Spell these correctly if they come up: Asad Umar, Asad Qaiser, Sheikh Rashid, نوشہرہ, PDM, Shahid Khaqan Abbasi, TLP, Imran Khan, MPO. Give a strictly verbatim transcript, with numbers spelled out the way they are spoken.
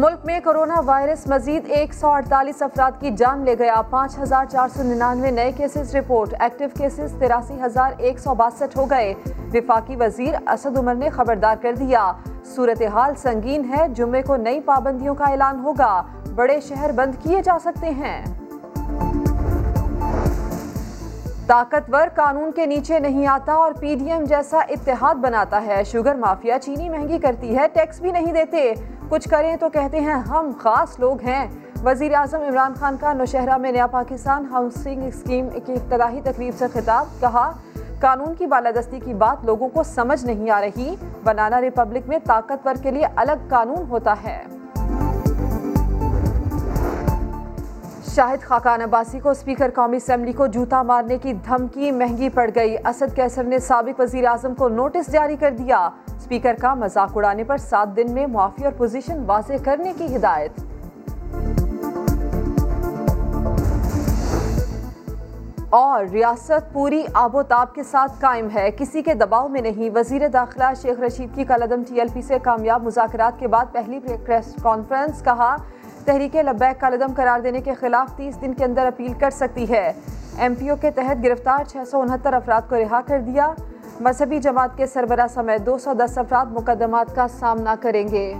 ملک میں corona virus مزید ایک سو اڑتالیس افراد کی جان لے گیا، پانچ ہزار چار سو ننانوے نئے کیسز رپورٹ، ایکٹیو کیسز تراسی ہزار ایک سو باسٹھ ہو گئے۔ وفاقی وزیر اسد عمر نے خبردار کر دیا، صورتحال سنگین ہے، جمعے کو نئی پابندیوں کا اعلان ہوگا، بڑے شہر بند کیے جا سکتے ہیں۔ طاقتور قانون کے نیچے نہیں آتا اور پی ڈی ایم جیسا اتحاد بناتا ہے، شوگر مافیا چینی مہنگی کرتی ہے، ٹیکس بھی نہیں دیتے، کچھ کریں تو کہتے ہیں ہم خاص لوگ ہیں۔ وزیر اعظم عمران خان کا نوشہرہ میں نیا پاکستان ہاؤسنگ اسکیم کی افتتاحی تقریب سے خطاب، کہا قانون کی بالادستی کی بات لوگوں کو سمجھ نہیں آ رہی، بنانا ریپبلک میں طاقتور کے لیے الگ قانون ہوتا ہے۔ شاہد خاقان عباسی کو اسپیکر قومی اسمبلی کو جوتا مارنے کی دھمکی مہنگی پڑ گئی، اسد قیصر نے سابق وزیر اعظم کو نوٹس جاری کر دیا، اسپیکر کا مذاق اڑانے پر سات دن میں معافی اور پوزیشن واضح کرنے کی ہدایت۔ اور ریاست پوری آب و تاب کے ساتھ قائم ہے، کسی کے دباؤ میں نہیں، وزیر داخلہ شیخ رشید کی کالعدم ٹی ایل پی سے کامیاب مذاکرات کے بعد پہلی پریس کانفرنس، کہا تحریک لبیک کالعدم قرار دینے کے خلاف تیس دن کے اندر اپیل کر سکتی ہے۔ ایم پی او کے تحت گرفتار چھ سو انہتر افراد کو رہا کر دیا، مذہبی جماعت کے سربراہ سمیت دو سو دس افراد مقدمات کا سامنا کریں گے۔